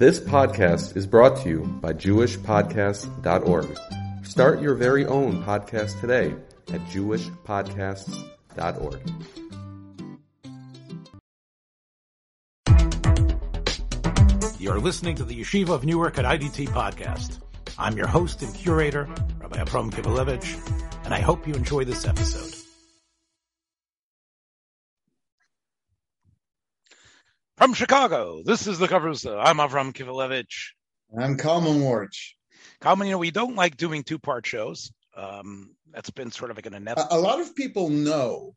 This podcast is brought to you by JewishPodcasts.org. Start your very own podcast today at JewishPodcasts.org. You're listening to the Yeshiva of Newark at IDT podcast. I'm your host and curator, Rabbi Avraham Kivelevich, and I hope you enjoy this episode. From Chicago, this is the Kavrusa. I'm Avraham Kivelevich. I'm Kalman Warch. Kalman, you know, we don't like doing two-part shows. That's been sort of like an inevitable. A lot of people know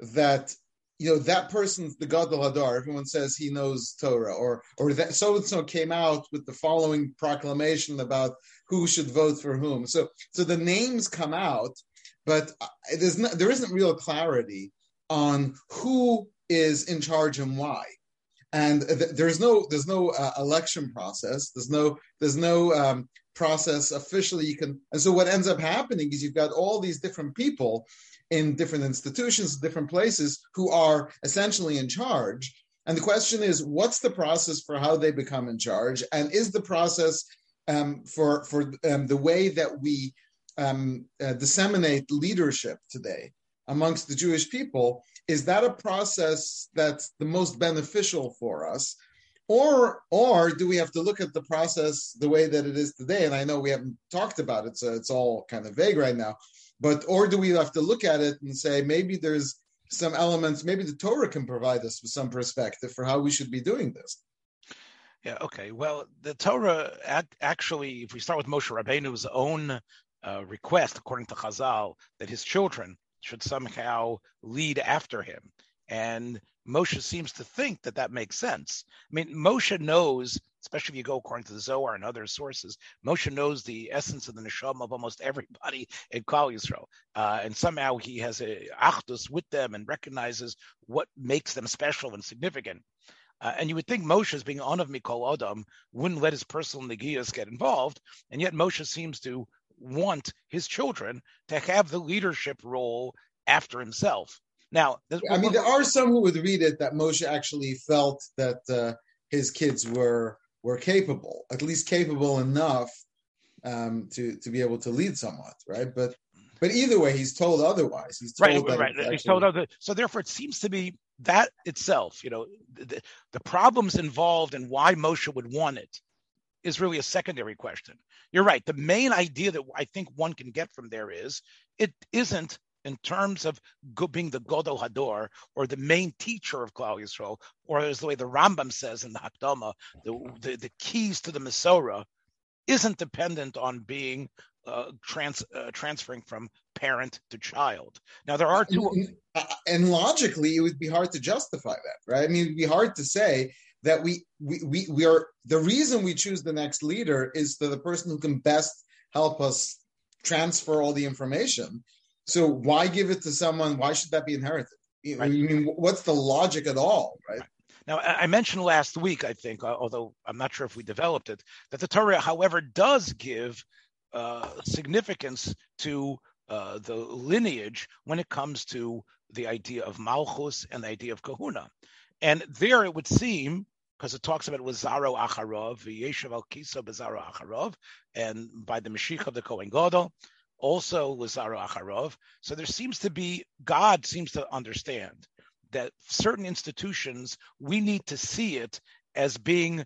that, you know, that person's the Gadol Hador. Everyone says he knows Torah, or that so-and-so came out with the following proclamation about who should vote for whom. So the names come out, but there isn't real clarity on who is in charge and why. And there's no election process. There's no process officially. And so what ends up happening is you've got all these different people in different institutions, different places, who are essentially in charge. And the question is, what's the process for how they become in charge? And is the process for the way that we disseminate leadership today amongst the Jewish people, is that a process that's the most beneficial for us? Or do we have to look at the process the way that it is today? And I know we haven't talked about it, so it's all kind of vague right now. But or do we have to look at it and say, maybe there's some elements, maybe the Torah can provide us with some perspective for how we should be doing this? Yeah, okay. Well, the Torah, actually, if we start with Moshe Rabbeinu's own request, according to Chazal, that his children should somehow lead after him. And Moshe seems to think that that makes sense. I mean, Moshe knows, especially if you go according to the Zohar and other sources, Moshe knows the essence of the neshama of almost everybody in Kal Yisrael. And somehow he has a achdus with them and recognizes what makes them special and significant. And you would think Moshe's being on of Mikol Adam wouldn't let his personal negias get involved. And yet Moshe seems to want his children to have the leadership role after himself. Now, I mean, there are some who would read it that Moshe actually felt that his kids were capable, at least capable enough to be able to lead somewhat, right? But either way, he's told otherwise. He's told So therefore, it seems to be that itself, you know, the problems involved and why Moshe would want it is really a secondary question. You're right. The main idea that I think one can get from there is it isn't in terms of being the Gadol Hador or the main teacher of Klal Yisrael, or as the way the Rambam says in the Hakdomah, the keys to the Mesorah isn't dependent on being transferring from parent to child. Now, there are two. And logically, it would be hard to justify that, right? I mean, it'd be hard to say that we are, the reason we choose the next leader is to the person who can best help us transfer all the information. So why give it to someone? Why should that be inherited? Right. I mean, what's the logic at all, right? Now, I mentioned last week, I think, although I'm not sure if we developed it, that the Torah, however, does give significance to the lineage when it comes to the idea of Malchus and the idea of Kahuna. And there it would seem, because it talks about Zaro Acharov, Yeshav al Kiso Bezaro Acharov, and by the Mashiach of the Kohen Gadol, also Zaro Acharov. So there seems to be, God seems to understand that certain institutions, we need to see it as being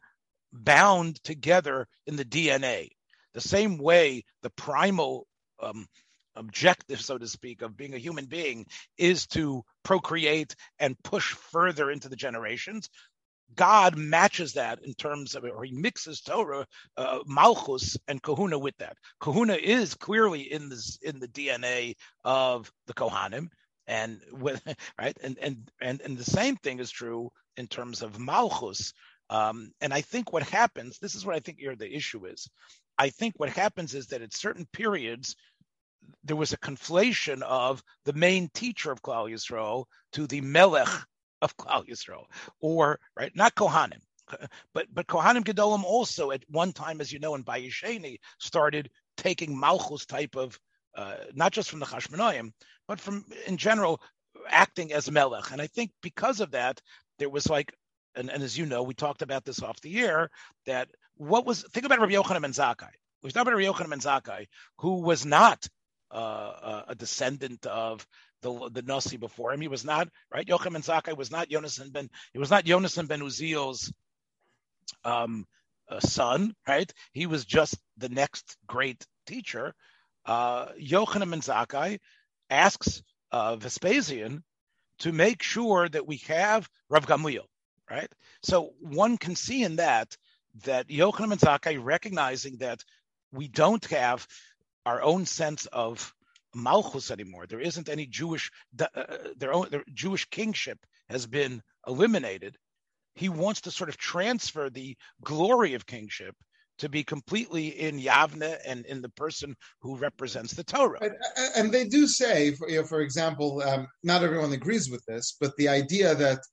bound together in the DNA. The same way the primal objective, so to speak, of being a human being is to procreate and push further into the generations. God matches that in terms of, or he mixes Torah, Malchus, and Kahuna with that. Kahuna is clearly in the DNA of the Kohanim, and with, right, and the same thing is true in terms of Malchus. And I think what happens, this is what I think here the issue is. I think what happens is that at certain periods, there was a conflation of the main teacher of Klal Yisrael to the Melech of Klal Yisrael, or right, not Kohanim, but Kohanim Gedolim also at one time, as you know, in Bayesheni started taking Malchus type of not just from the Chashmonaim, but from in general acting as Melech, and I think because of that there was like and as you know, we talked about this off the air, that think about Rabbi Yochanan ben Zakkai. We're talking about Rabbi Yochanan ben Zakkai, who was not a descendant of the Nasi before him. He was not, right? Yochanan ben Zakkai was not Yonasan ben Uziel's son, right? He was just the next great teacher. Yochanan ben Zakkai asks Vespasian to make sure that we have Rav Gamliel, right? So one can see in that Yochanan ben Zakkai, recognizing that we don't have our own sense of Malchus anymore. There isn't any Jewish, their Jewish kingship has been eliminated. He wants to sort of transfer the glory of kingship to be completely in Yavne and in the person who represents the Torah. And they do say, for example, not everyone agrees with this, but the idea that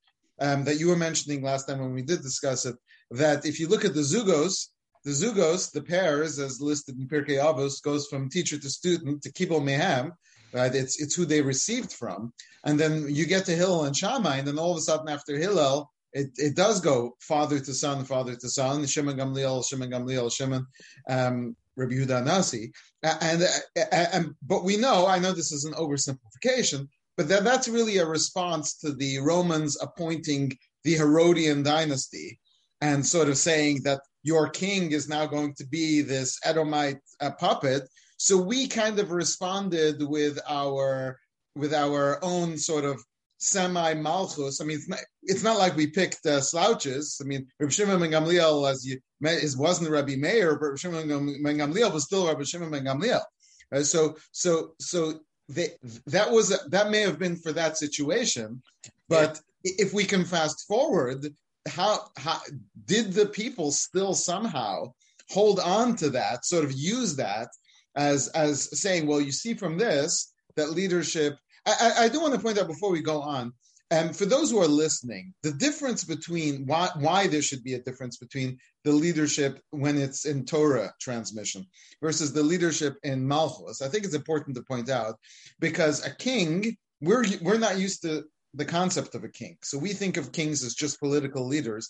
you were mentioning last time when we did discuss it, that if you look at the Zugos, the pairs, as listed in Pirkei Avos, goes from teacher to student to Kibol Meham, right? It's who they received from. And then you get to Hillel and Shammai, and then all of a sudden after Hillel, it does go father to son, Shimon Gamliel, Rabbi Yehuda Nasi. But we know, I know this is an oversimplification, but that's really a response to the Romans appointing the Herodian dynasty and sort of saying that your king is now going to be this Edomite puppet. So we kind of responded with our own sort of semi-Malchus. I mean, it's not like we picked slouches. I mean, Reb Shimon ben Gamliel, as you met, wasn't Rabbi Meir, but Reb Shimon ben Gamliel was still Rabbi Shimon ben Gamliel. So that may have been for that situation, but if we can fast forward, how did the people still somehow hold on to that, sort of use that as saying, well, you see from this that leadership. I do want to point out before we go on, for those who are listening, the difference between why there should be a difference between the leadership when it's in Torah transmission versus the leadership in Malchus. I think it's important to point out because a king, we're not used to the concept of a king. So we think of kings as just political leaders.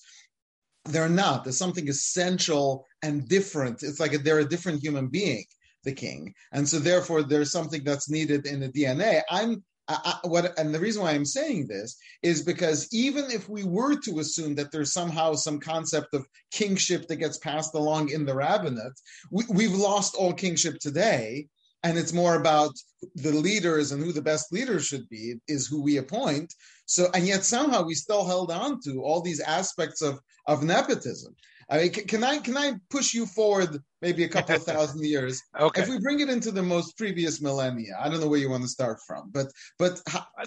They're not. There's something essential and different. It's like they're a different human being, the king. And so therefore there's something that's needed in the DNA. And the reason why I'm saying this is because even if we were to assume that there's somehow some concept of kingship that gets passed along in the rabbinate, we've lost all kingship today. And it's more about the leaders and who the best leaders should be is who we appoint. So, and yet somehow we still held on to all these aspects of nepotism. I mean, can I push you forward maybe a couple of thousand years? Okay. If we bring it into the most previous millennia, I don't know where you want to start from, but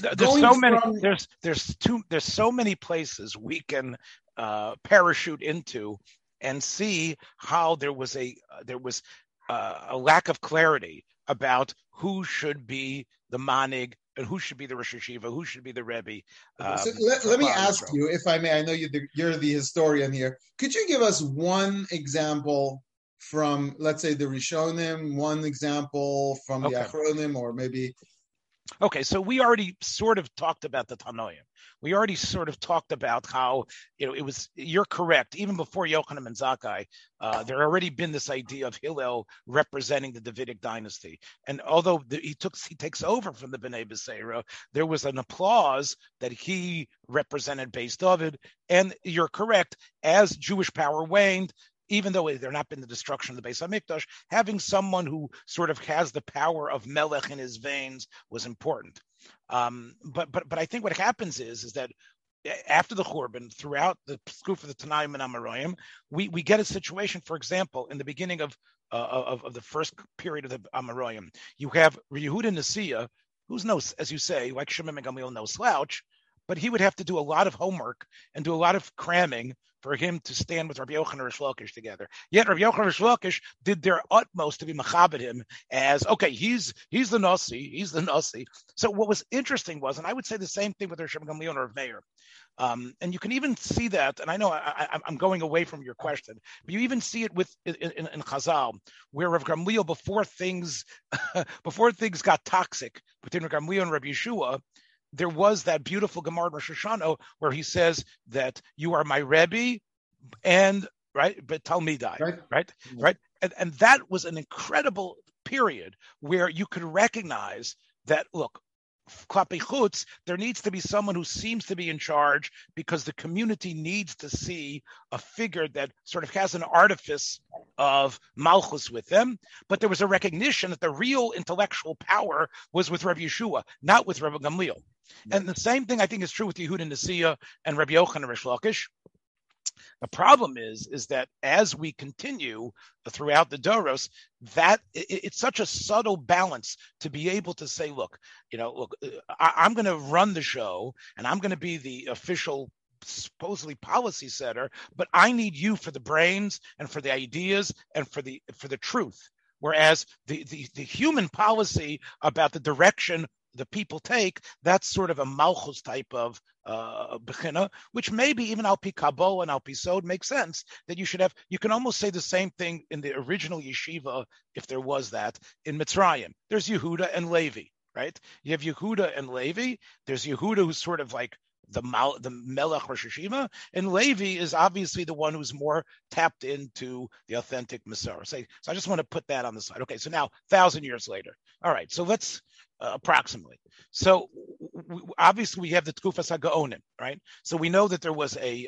there's so many places we can parachute into and see how there was a lack of clarity about who should be the manig and who should be the Rosh Yeshiva, who should be the Rebbe. So let me ask you, if I may, I know you're the historian here. Could you give us one example from, let's say, the Rishonim, one example from the Achronim, or maybe... Okay, so we already sort of talked about the Tanoim. We already sort of talked about how, it was, you're correct, even before Yochanan ben Zakkai, there had already been this idea of Hillel representing the Davidic dynasty. And although he takes over from the Bnei Beseira, there was an applause that he represented Beis David. And you're correct, as Jewish power waned, even though there had not been the destruction of the Beis HaMikdash, having someone who sort of has the power of Melech in his veins was important. But I think what happens is that after the Churban, throughout the Sukuf of the Tanaim and Amaroyim, we get a situation, for example, in the beginning of the first period of the Amaroyim, you have Yehuda Nasiya, who's no, as you say, like Shimon ben Gamliel, no slouch, but he would have to do a lot of homework and do a lot of cramming for him to stand with Rabbi Yochanan and Reish Lakish together. Yet Rabbi Yochanan and Reish Lakish did their utmost to be machabed him as, okay, he's the Nasi. So what was interesting was, and I would say the same thing with Rav Shimon Gamliel or Rav Meir, and you can even see that, and I know I'm going away from your question, but you even see it in Chazal, where Rav Gamliel, before things got toxic between Rav Gamliel and Rabbi Yeshua, there was that beautiful Gemara in Rosh Hashanah where he says that you are my Rebbe and but Talmidai, right, and that was an incredible period where you could recognize that look, klapi chutz, there needs to be someone who seems to be in charge because the community needs to see a figure that sort of has an artifice of Malchus with them. But there was a recognition that the real intellectual power was with Rabbi Yeshua, not with Rabbi Gamliel. And the same thing I think is true with Yehuda Nasiya and Rabbi Yochanan Reish Lakish. The problem is that as we continue throughout the Doros, that it's such a subtle balance to be able to say, look, I'm going to run the show and I'm going to be the official supposedly policy setter, but I need you for the brains and for the ideas and for the truth. Whereas the human policy about the direction the people take, that's sort of a Malchus type of bechina, which maybe even Alpi Kabo and Alpi Sod makes sense that you should have. You can almost say the same thing in the original yeshiva, if there was that, in Mitzrayim. There's Yehuda and Levi, right? You have Yehuda and Levi. There's Yehuda who's sort of like the Melech Rosh Hashiva, and Levi is obviously the one who's more tapped into the authentic Mesorah. So I just want to put that on the side. Okay, so now 1,000 years later. All right, so let's approximately. So obviously we have the Tkufas HaGaonim, right? So we know that there was a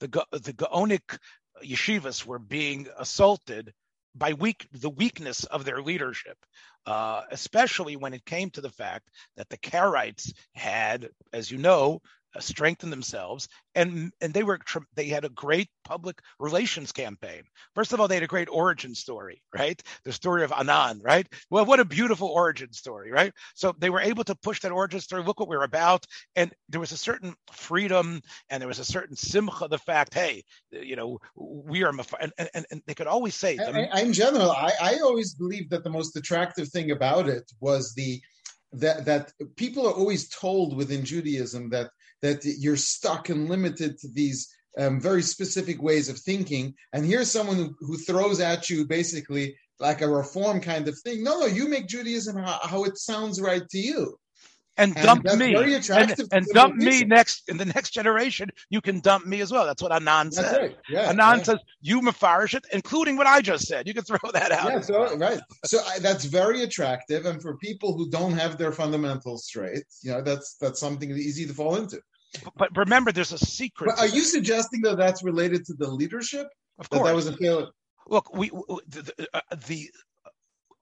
the Gaonic yeshivas were being assaulted by the weakness of their leadership, especially when it came to the fact that the Karaites had, as you know, strengthened themselves, and they had a great public relations campaign. First of all, they had a great origin story, right? The story of Anan, right? Well, what a beautiful origin story, right? So they were able to push that origin story. Look what we're about, and there was a certain freedom, and there was a certain simcha. The fact, hey, we are, and they could always say. In general, I always believe that the most attractive thing about it was that people are always told within Judaism that you're stuck and limited to these very specific ways of thinking. And here's someone who throws at you basically like a reform kind of thing. No, you make Judaism how it sounds right to you. And dump me. And dump me next in the next generation. You can dump me as well. That's what Anan said. Right. Yeah, Anan says you mafarish it, including what I just said. You can throw that out. Yeah, so, right. So that's very attractive, and for people who don't have their fundamentals straight, that's something easy to fall into. But remember, there's a secret. But are you suggesting that that's related to the leadership? Of course, that was a failure. Look,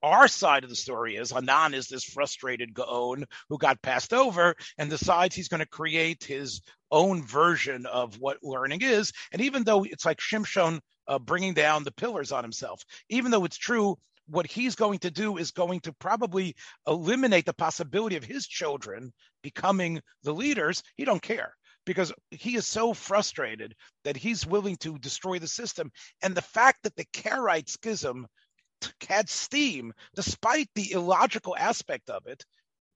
our side of the story is Anan is this frustrated Gaon who got passed over and decides he's going to create his own version of what learning is. And even though it's like Shimshon bringing down the pillars on himself, even though it's true, what he's going to do is going to probably eliminate the possibility of his children becoming the leaders. He don't care, because he is so frustrated that he's willing to destroy the system. And the fact that the Karaite schism had steam, despite the illogical aspect of it,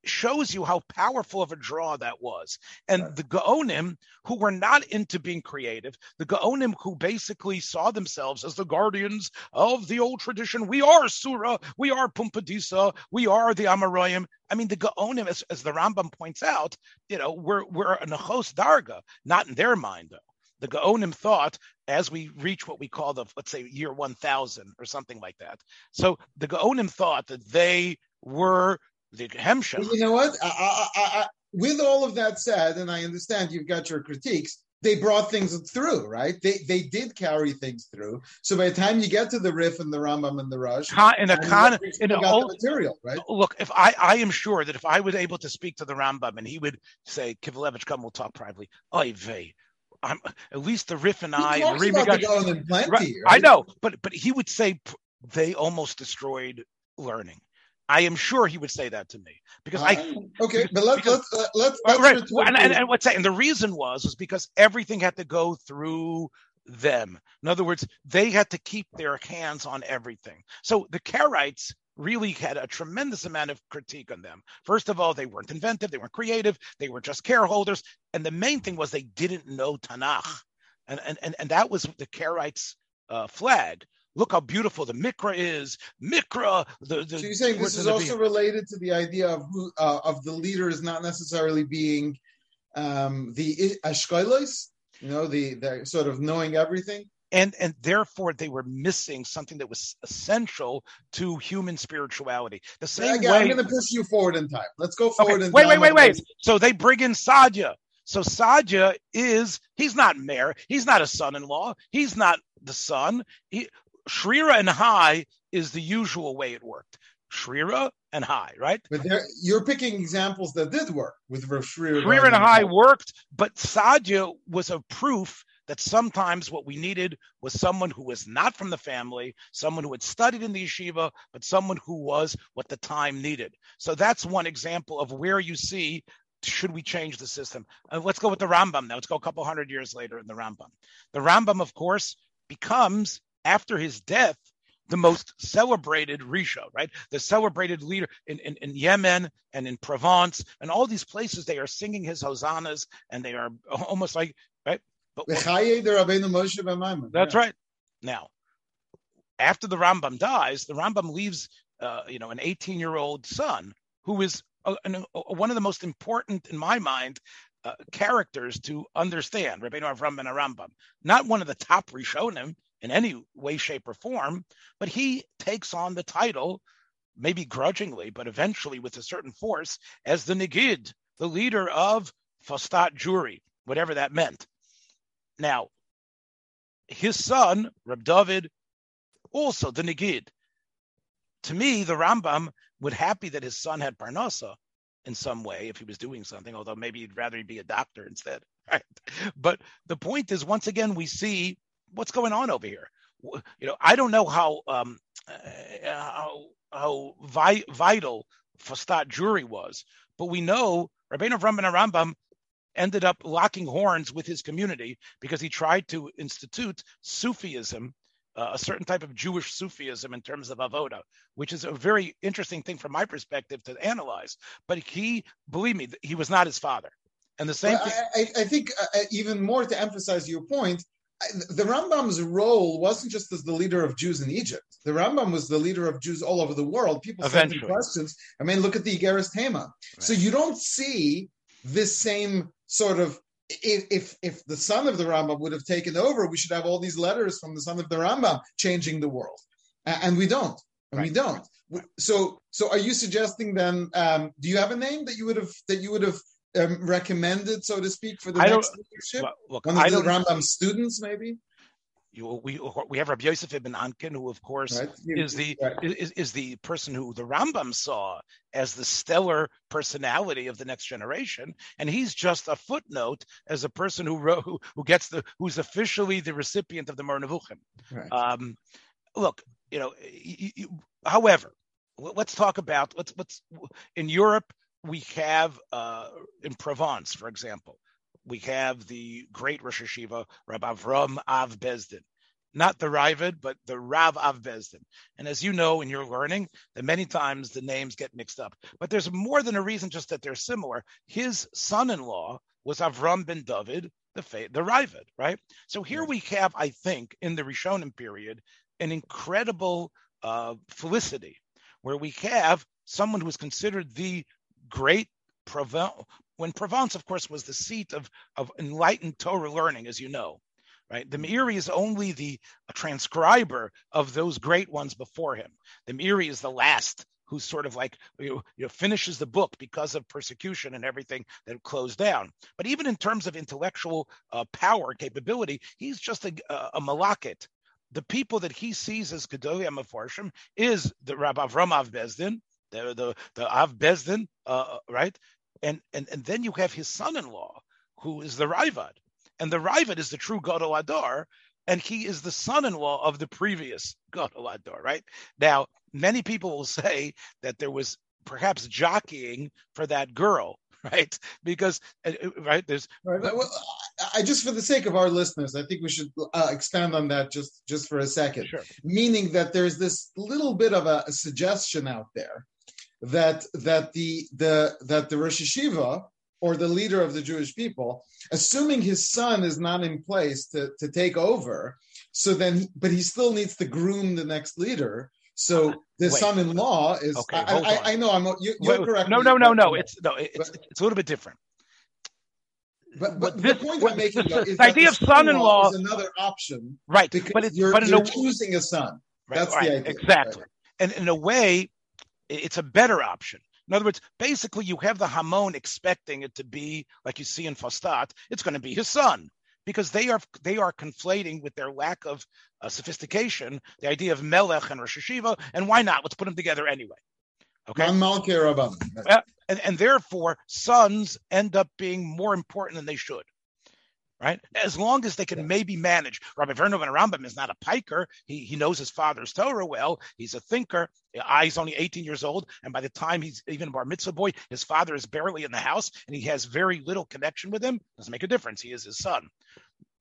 shows you how powerful of a draw that was. And right. The Gaonim who were not into being creative, the Gaonim who basically saw themselves as the guardians of the old tradition, we are Surah, we are Pumpadisa, we are the Amaroyim. I mean, the Gaonim, as the Rambam points out, we're a Nachos Darga, not in their mind though. The Gaonim thought, as we reach what we call the, let's say, year 1000 or something like that. So the Gaonim thought that they were the Hemshech. Well, you know what? I, with all of that said, and I understand you've got your critiques, they brought things through, right? They did carry things through. So by the time you get to the Rif and the Rambam and the Rush, material, right? Look, if I am sure that if I was able to speak to the Rambam and he would say, Kivelevich, come, we'll talk privately. Oy vey. I'm, at least the Rif and I. I know, but he would say they almost destroyed learning. I am sure he would say that to me and what's that? And the reason was because everything had to go through them. In other words, they had to keep their hands on everything. So the Karaites really had a tremendous amount of critique on them. First of all, they weren't inventive, they weren't creative, they were just careholders. And the main thing was they didn't know Tanakh. And that was the Karaites' flag, Look how beautiful the Mikra is. Mikra. So you're saying this is also related to the idea of the leaders not necessarily being the Ashkelos, you know, the sort of knowing everything. And therefore they were missing something that was essential to human spirituality. The same way, I'm going to push you forward in time. Let's go forward in time. Wait. So they bring in Saadia. So Saadia he's not mayor. He's not a son-in-law. He's not the son. Shrira and Hai is the usual way it worked. Shrira and Hai, right? But you're picking examples that did work with Shrira. Shrira and Hai worked, but Saadia was a proof that sometimes what we needed was someone who was not from the family, someone who had studied in the yeshiva, but someone who was what the time needed. So that's one example of where you see, should we change the system? Let's go with the Rambam now. Let's go a couple hundred years later in the Rambam. The Rambam, of course, becomes, after his death, the most celebrated Risha, right? The celebrated leader in Yemen and in Provence and all these places, they are singing his hosannas and they are almost like, right? But that's right. Now, after the Rambam dies, the Rambam leaves, an 18-year-old son who is one of the most important, in my mind, characters to understand. Rabbeinu Avraham ben Rambam, not one of the top Rishonim in any way, shape, or form, but he takes on the title, maybe grudgingly, but eventually with a certain force, as the Negid, the leader of Fostat Juri, whatever that meant. Now, his son, Reb David, also the Negid. To me, the Rambam would happy that his son had Parnasa in some way if he was doing something, although maybe he'd rather be a doctor instead. Right? But the point is, once again, we see what's going on over here. You know, I don't know how vital Fostat Juri was, but we know Rabbeinu Avraham ben Rambam ended up locking horns with his community because he tried to institute Sufism, a certain type of Jewish Sufism in terms of avoda, which is a very interesting thing from my perspective to analyze. But he, believe me, he was not his father. And the same thing. I think even more to emphasize your point, the Rambam's role wasn't just as the leader of Jews in Egypt. The Rambam was the leader of Jews all over the world. People sent him questions. I mean, look at the Igeres Tema. Right. So you don't see this same sort of, if the son of the Rambam would have taken over, we should have all these letters from the son of the Rambam changing the world, and we don't. And right. We don't. So are you suggesting then? Do you have a name that you would have recommended, so to speak, for the next leadership? Well, look, one of the Rambam's students, maybe. We have Rabbi Yosef ibn Ankin, who of course is the person who the Rambam saw as the stellar personality of the next generation, and he's just a footnote as a person who's officially the recipient of the Mar Nevuchim. Right. Look, you know. However, let's talk about let's in Europe we have in Provence, for example. We have the great Rosh Hashiva, Rabbi Avram Av Bezdin. Not the Ravid, but the Rav Av Bezdin. And as you know in your learning, that many times the names get mixed up. But there's more than a reason just that they're similar. His son-in-law was Avram ben David, the Ravid, right? So here we have, I think, in the Rishonim period, an incredible felicity, where we have someone who is considered the great when Provence, of course, was the seat of enlightened Torah learning, as you know, right? The Meiri is only the transcriber of those great ones before him. The Meiri is the last who sort of like finishes the book because of persecution and everything that closed down. But even in terms of intellectual power, capability, he's just a malakit. The people that he sees as Gedolei HaMefarshim is the Rabbi Avram Av Bezdin, the Av Bezdin, right? And then you have his son-in-law, who is the Ravad. And the Ravad is the true Gadol Hador, and he is the son-in-law of the previous Gadol Hador, right? Now, many people will say that there was perhaps jockeying for that girl, right? Because, right, there's... Right, well, I just, for the sake of our listeners, I think we should expand on that just for a second. Sure. Meaning that there's this little bit of a suggestion out there that the Rosh Hashiva, or the leader of the Jewish people, assuming his son is not in place to take over, So then, but he still needs to groom the next leader. So the son-in-law is. Okay, I know. You're correct. No. It's a little bit different. But the point I'm making is the idea of son-in-law is another option, right? Because you're choosing a son. Right, that's the idea. Exactly, right. And in a way, it's a better option. In other words, basically, you have the Hamon expecting it to be like you see in Fastat. It's going to be his son, because they are conflating with their lack of sophistication the idea of Melech and Rosh Hashiva, and why not? Let's put them together anyway. Okay. And therefore, sons end up being more important than they should, right? As long as they can maybe manage. Rabbi Vernon ben Rambam is not a piker. He knows his father's Torah well. He's a thinker. He's only 18 years old, and by the time he's even a bar mitzvah boy, his father is barely in the house, and he has very little connection with him. Doesn't make a difference. He is his son.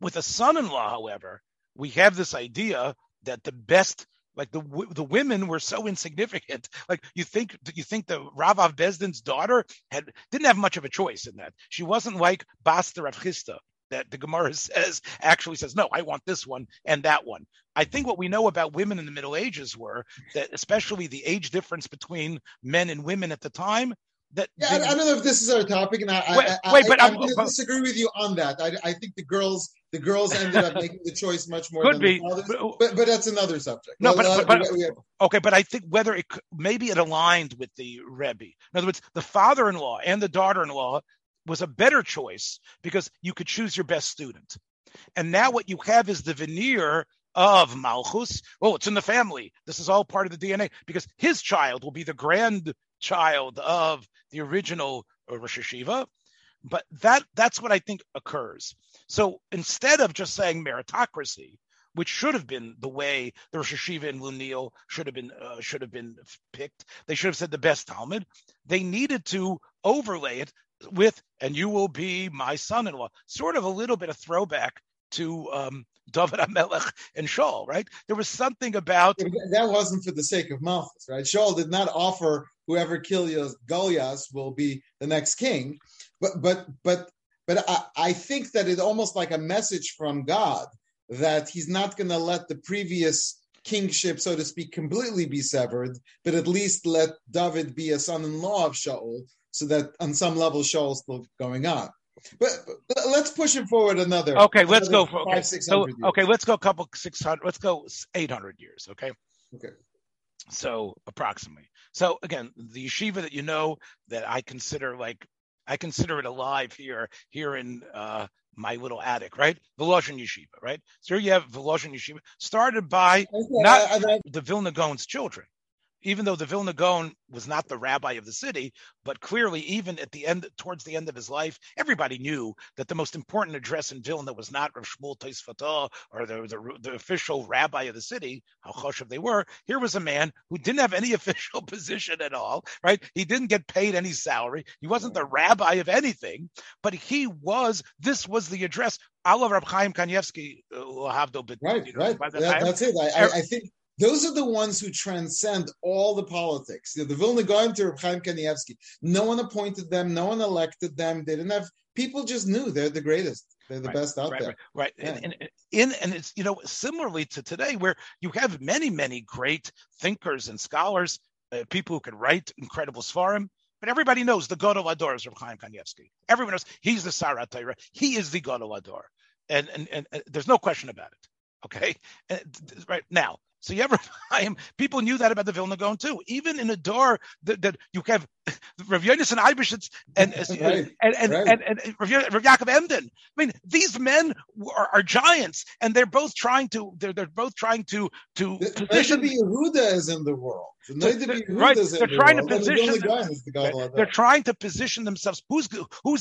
With a son-in-law, however, we have this idea that the best. Like the women were so insignificant. Like you think the Rav of Bezdin's daughter didn't have much of a choice in that. She wasn't like Bas the Rav Chista that the Gemara actually says, no, I want this one and that one. I think what we know about women in the Middle Ages were that, especially the age difference between men and women at the time. I don't know if this is our topic, and I'm going to disagree with you on that. I think the girls ended up making the choice much more than the fathers, but that's another subject. No, but I think whether maybe it aligned with the Rebbe. In other words, the father-in-law and the daughter-in-law was a better choice because you could choose your best student. And now what you have is the veneer of Malchus. Oh, it's in the family. This is all part of the DNA because his child will be the grandchild of the original Rosh Hashiva, but that's what I think occurs. So instead of just saying meritocracy, which should have been the way the Rosh Hashiva and Lunil should have been picked, they should have said the best Talmud. They needed to overlay it with, and you will be my son-in-law, sort of a little bit of throwback to David HaMelech and Shaul, right? There was something about... That wasn't for the sake of Malchus, right? Shaul did not offer whoever kills Goliath will be the next king. But I think that it's almost like a message from God that he's not going to let the previous kingship, so to speak, completely be severed, but at least let David be a son-in-law of Shaul so that on some level Shaul's still going on. But let's push it forward another. Okay, let's go for 500, 600 years. Okay, let's go a couple 600. Let's go 800 years. Okay. So approximately. So again, the yeshiva that you know that I consider it alive here in my little attic, right? Volozhin Yeshiva, right? So here you have Volozhin Yeshiva, started by the Vilna Gaon's children. Even though the Vilna Gaon was not the rabbi of the city, but clearly even at the end, towards the end of his life, everybody knew that the most important address in Vilna was not Rav Shmuel Tosfotah or the official rabbi of the city, how choshev they were. Here was a man who didn't have any official position at all, right? He didn't get paid any salary. He wasn't the rabbi of anything, but this was the address. Olav Rab Chaim Kanievsky, Lahavdo B'Tov. Right. That's it. I think... Those are the ones who transcend all the politics. The Vilna Gaon to Reb Chaim Kanievsky. No one appointed them. No one elected them. They didn't have people. Just knew they're the greatest. They're the best out there. Right. Yeah. And it's similarly to today where you have many great thinkers and scholars, people who can write incredible Sfarim. But everybody knows the Gadol Hador is Reb Chaim Kanievsky. Everyone knows he's the Sarah Torah. He is the Gadol Hador, and there's no question about it. Okay, and, right now. So you have people knew that about the Vilna Gaon too. Even in a door that you have Rav Yonis and Eibishitz and Rav Yaakov Emden. I mean, these men are giants, and they're both trying to position. The Yehuda is in the world. They're trying to position themselves. Who's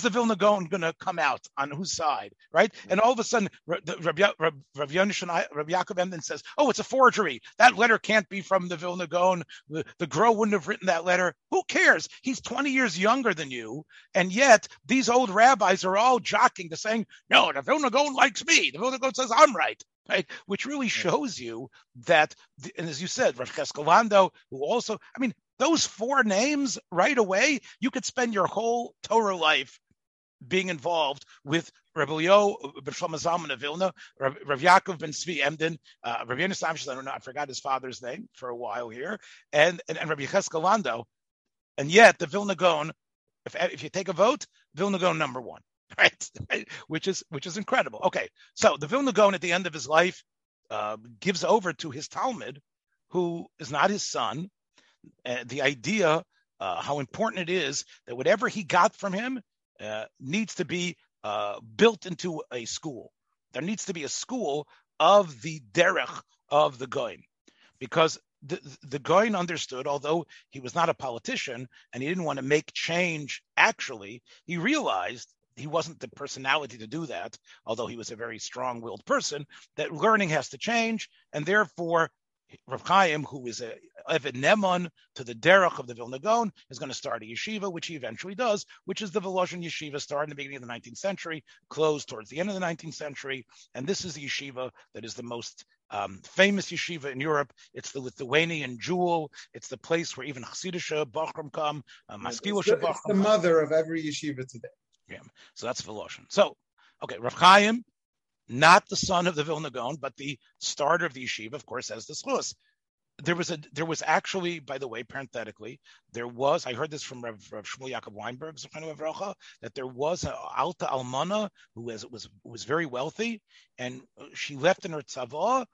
the Vilna Gaon going to come out on whose side, right? And all of a sudden, Rav Yonash and Rav Yaakov Emden says, "Oh, it's a forgery. That letter can't be from the Vilna Gaon. The girl wouldn't have written that letter. Who cares? He's 20 years younger than you, and yet these old rabbis are all jockeying to saying, no, the Vilna Gaon likes me. The Vilna Gaon says I'm right." Right, which really shows you that, and as you said, Rav Cheskolando, who also, I mean, those four names right away, you could spend your whole Torah life being involved with Rabbi Yo ben Shlomo Zalman of Vilna, Rabbi Yaakov ben Svi Emden, Rabbi Yonasan, I forgot his father's name for a while here, and Rabbi Cheskel Lando. And yet the Vilna Gaon, if you take a vote, Vilna Gaon number one, right? Which is incredible. Okay, so the Vilna Gaon at the end of his life gives over to his Talmud, who is not his son, the idea how important it is that whatever he got from him needs to be built into a school. There needs to be a school of the derech of the goyim, because the goyim understood, although he was not a politician and he didn't want to make change actually, he realized he wasn't the personality to do that, although he was a very strong-willed person, that learning has to change, and therefore Rav Chaim, who is a Eved Neman to the derech of the Vilna Gaon, is going to start a yeshiva, which he eventually does, which is the Volozhin yeshiva, started in the beginning of the 19th century, closed towards the end of the 19th century, and this is the yeshiva that is the most famous yeshiva in Europe. It's the Lithuanian jewel. It's the place where even Hasidisha Bachram come, Maskilisha Bachram. It's the mother of every yeshiva today. Yeah, so that's Volozhin. So, okay, Rav Chaim, not the son of the Vilna Gaon, but the starter of the yeshiva, of course, as the shluchos. There was actually, by the way, parenthetically, I heard this from Rav Shmuel Yaakov Weinberg, that there was an Alta Almana who was very wealthy, and she left in her tzava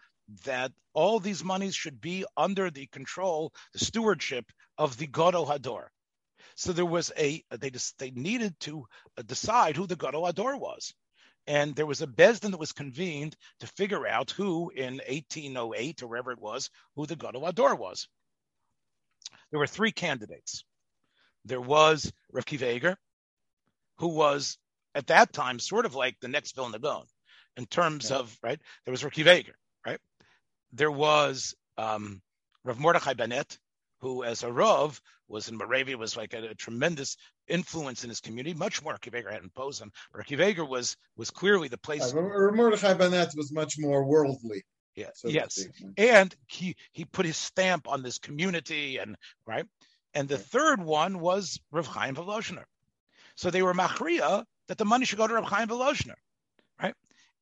that all these monies should be under the control, the stewardship of the Gadol Hador. So there was they needed to decide who the Gadol Hador was. And there was a Besdin that was convened to figure out who, in 1808 or wherever it was, who the Gadol Hador was. There were three candidates. There was Rav Kiva Eiger, who was at that time sort of like the next Vilna Gaon in terms of, right? There was Rav Kiva Eiger, right? There was Rav Mordechai Bennett, who as a Rav was in Moravia, was like a tremendous influence in his community, much more. Kiveger had imposed on him. Kiveger was clearly the place. Mordechai Bennett was much more worldly. Yeah, so yes. And he put his stamp on this community, and right. And the third one was Rav Chaim Volozhiner. So they were machria that the money should go to Rav Chaim Volozhiner, right?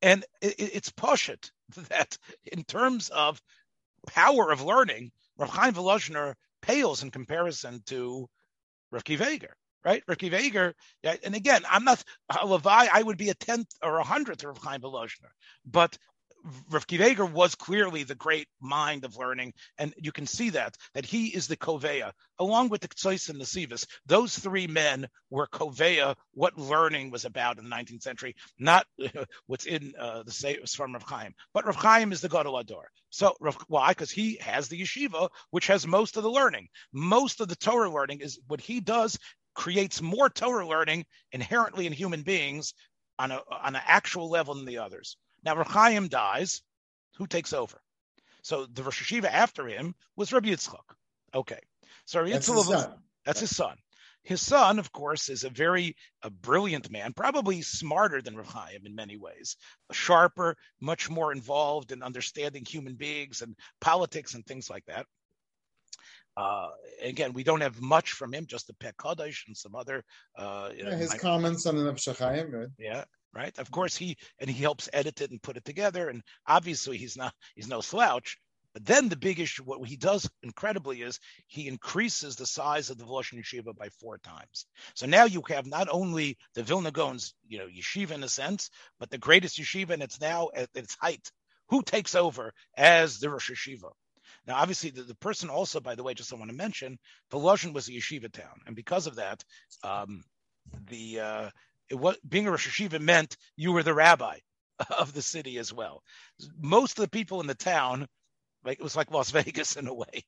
And it's poshet that in terms of power of learning, Rav Chaim Volozhiner pales in comparison to Rav Kiva Eiger, right? Rav Kiva Eiger, and again, I'm not a Levi, I would be a 10th or a 100th of Rav Chaim Volozhiner, but Rav Kiva Eiger was clearly the great mind of learning, and you can see that he is the Koveya, along with the Ktsois and the Sivas. Those three men were Koveya, what learning was about in the 19th century, not what's in the from Rav Chaim. But Rav Chaim is the Gadol Hador. So why? Because he has the yeshiva, which has most of the learning. Most of the Torah learning is what he does, creates more Torah learning inherently in human beings on an actual level than the others. Now, Rav Chaim dies. Who takes over? So the Rosh Yeshiva after him was Rabbi Yitzchok. Okay. So Rabbi Yitzchok, that's his son. His son, of course, is a very brilliant man, probably smarter than Rav Chaim in many ways, sharper, much more involved in understanding human beings and politics and things like that. Again, we don't have much from him, just the Peh Kodesh and some other... his comments on the Nefesh Chaim, right? Yeah. Right. Of course, he helps edit it and put it together. And obviously, he's no slouch. But then the big issue, what he does incredibly is he increases the size of the Volozhin yeshiva by 4 times. So now you have not only the Vilna Gaon's, yeshiva in a sense, but the greatest yeshiva, and it's now at its height. Who takes over as the Rosh Yeshiva? Now, obviously, the person also, by the way, just I want to mention, Volozhin was a yeshiva town, and because of that, being a Rosh Yeshiva meant you were the rabbi of the city as well. Most of the people in the town, it was like Las Vegas in a way,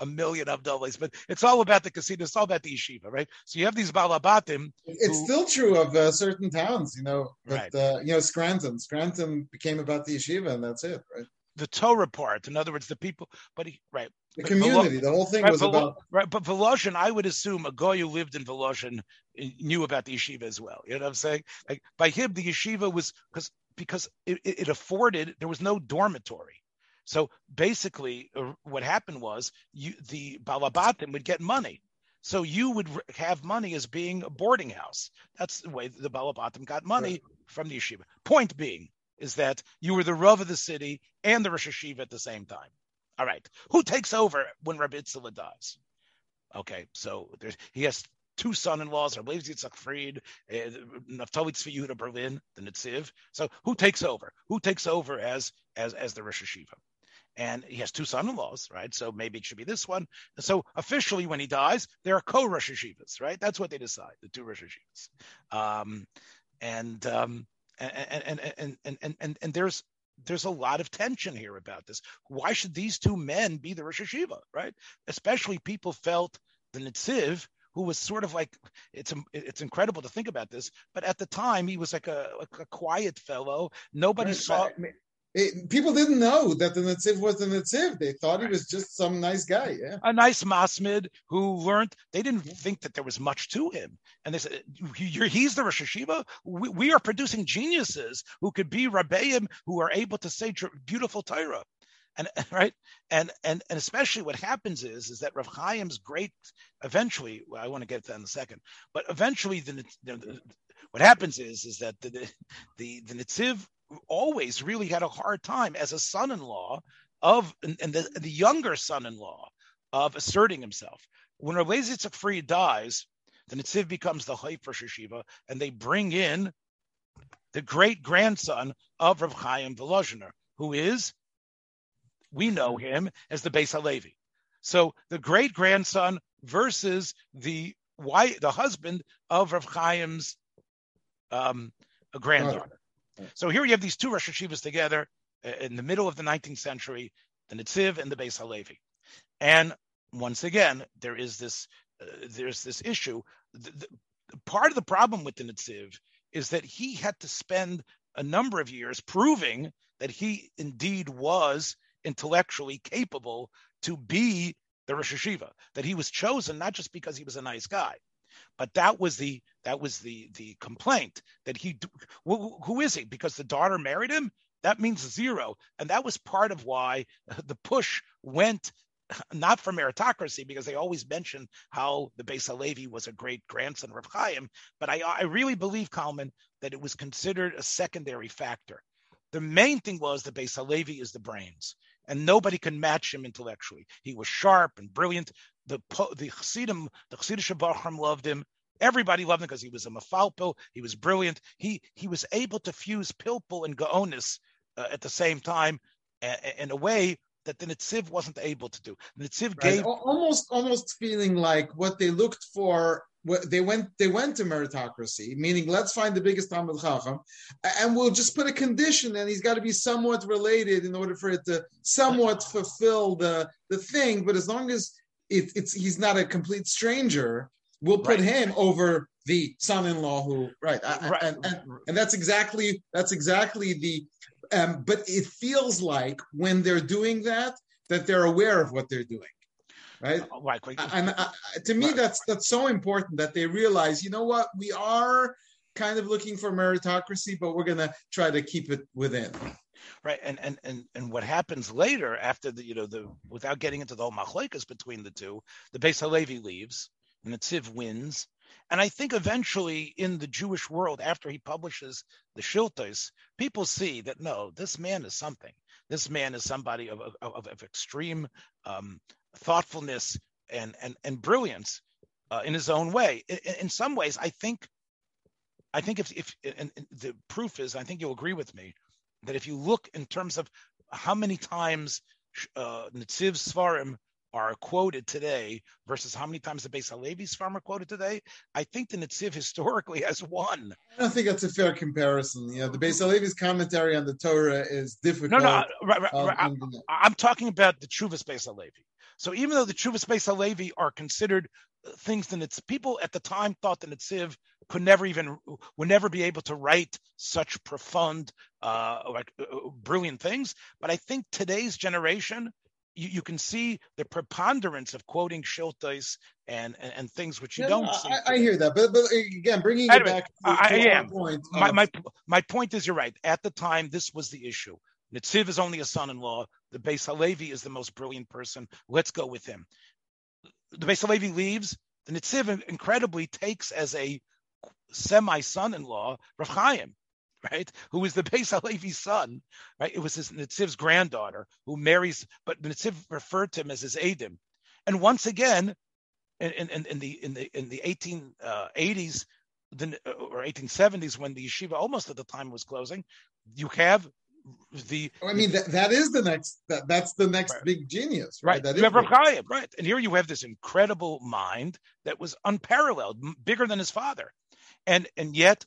a million Abdullahs, but it's all about the casino, it's all about the yeshiva, right? So you have these Balabatim. It's still true of certain towns, but, right. Scranton became about the yeshiva, and that's it, right? The Torah part, in other words, the people, but right. The community, the whole thing was about... Right, but Volozhin, I would assume a guy who lived in Volozhin knew about the yeshiva as well. You know what I'm saying? Like, by him, the yeshiva was... Because it afforded... There was no dormitory. So basically, what happened was the Balabatim would get money. So you would have money as being a boarding house. That's the way the Balabatim got money. Right. from the yeshiva. Point being is that you were the Rav of the city and the Rosh Yeshiva at the same time. All right. Who takes over when Rabbi Itzilla dies? Okay, so he has two son-in-laws, I believe Yitzhak Fried, Naftali Tzvi Yehuda Berlin, the Netziv. So who takes over? Who takes over as the Rosh Yeshiva? And he has two son-in-laws, right? So maybe it should be this one. So officially, when he dies, there are co-Rosh Yeshivas, right? That's what they decide, the two Rosh Yeshivas. And there's a lot of tension here about this. Why should these two men be the Rosh Yeshiva, right? Especially people felt the Netziv, who was sort of like, it's incredible to think about this, but at the time he was like a quiet fellow. Nobody saw. People didn't know that the Netziv was the Netziv. They thought he was just some nice guy. Yeah. A nice masmid who learned. They didn't think that there was much to him. And they said, he's the Rosh Yeshiva? We are producing geniuses who could be Rabbeim, who are able to say beautiful Torah. And right, and especially what happens is that Rav Chaim's great, eventually, well, I want to get to that in a second, but eventually what happens is that the Netziv always really had a hard time as a son-in-law and the younger son-in-law of asserting himself. When Rav Yitzchak Fried dies, the Netziv becomes the Haifa Yeshiva, and they bring in the great grandson of Rav Chaim Volozhiner, who is. We know him as the Beis Halevi. So the great grandson versus the husband of Rav Chaim's granddaughter. Right. So here you have these two Rosh Yeshivas together in the middle of the 19th century, the Netziv and the Beis Halevi. And once again, there is this issue. Part of the problem with the Netziv is that he had to spend a number of years proving that he indeed was intellectually capable to be the Rosh Yeshiva, that he was chosen not just because he was a nice guy, but that was the complaint that he, who is he? Because the daughter married him? That means zero. And that was part of why the push went not for meritocracy, because they always mention how the Beis Halevi was a great grandson of Rav Chaim, but I really believe, Kalman, that it was considered a secondary factor. The main thing was the Beis Halevi is the brains. And nobody can match him intellectually. He was sharp and brilliant. The Chassidim, the Chassidish Bachram loved him. Everybody loved him because he was a mafalpil. He was brilliant. He was able to fuse pilpul and gaonis at the same time in a way that the Netziv wasn't able to do. The Netziv gave almost feeling like what they looked for. They went to meritocracy, meaning let's find the biggest Talmid Chacham, and we'll just put a condition, and he's got to be somewhat related in order for it to somewhat fulfill the thing. But as long as he's not a complete stranger, we'll put him over the son-in-law who and that's exactly the. But it feels like when they're doing that they're aware of what they're doing. Right, and to me, that's so important that they realize. You know what? We are kind of looking for meritocracy, but we're going to try to keep it within. Right, and what happens later after without getting into the whole machlekas between the two, the Beis Halevi leaves and the Netziv wins, and I think eventually in the Jewish world after he publishes the Shiltos, people see that no, this man is something. This man is somebody of extreme. Thoughtfulness and brilliance in his own way. In some ways, I think if the proof is, I think you'll agree with me that if you look in terms of how many times Netziv Svarim are quoted today versus how many times the Beis Halevi Svarim are quoted today, I think the Netziv historically has won. I don't think that's a fair comparison. You know, the Beis Halevi's commentary on the Torah is difficult. I'm talking about the Tshuvas Beis Halevi. So even though the Tshuvas Beis Halevi are considered things that it's people at the time thought the Netziv would never be able to write such profound, brilliant things. But I think today's generation, you can see the preponderance of quoting Shiltos and things which don't see. I hear that, but again, bringing it back to point. My point is, you're right. At the time, this was the issue. Netziv is only a son-in-law. The Beis Halevi is the most brilliant person. Let's go with him. The Beis Halevi leaves. The Netziv incredibly takes as a semi-son-in-law Rav Chaim. right? Who was the Beis Halevi's son, right? It was his Nitziv's granddaughter who marries, but Nitziv referred to him as his Edim. And once again, in the 1880s or 1870s, when the yeshiva almost at the time was closing, you have the. Oh, I mean, that's the next right. Big genius, right? That you have Reb Chaim, right? And here you have this incredible mind that was unparalleled, bigger than his father, and yet.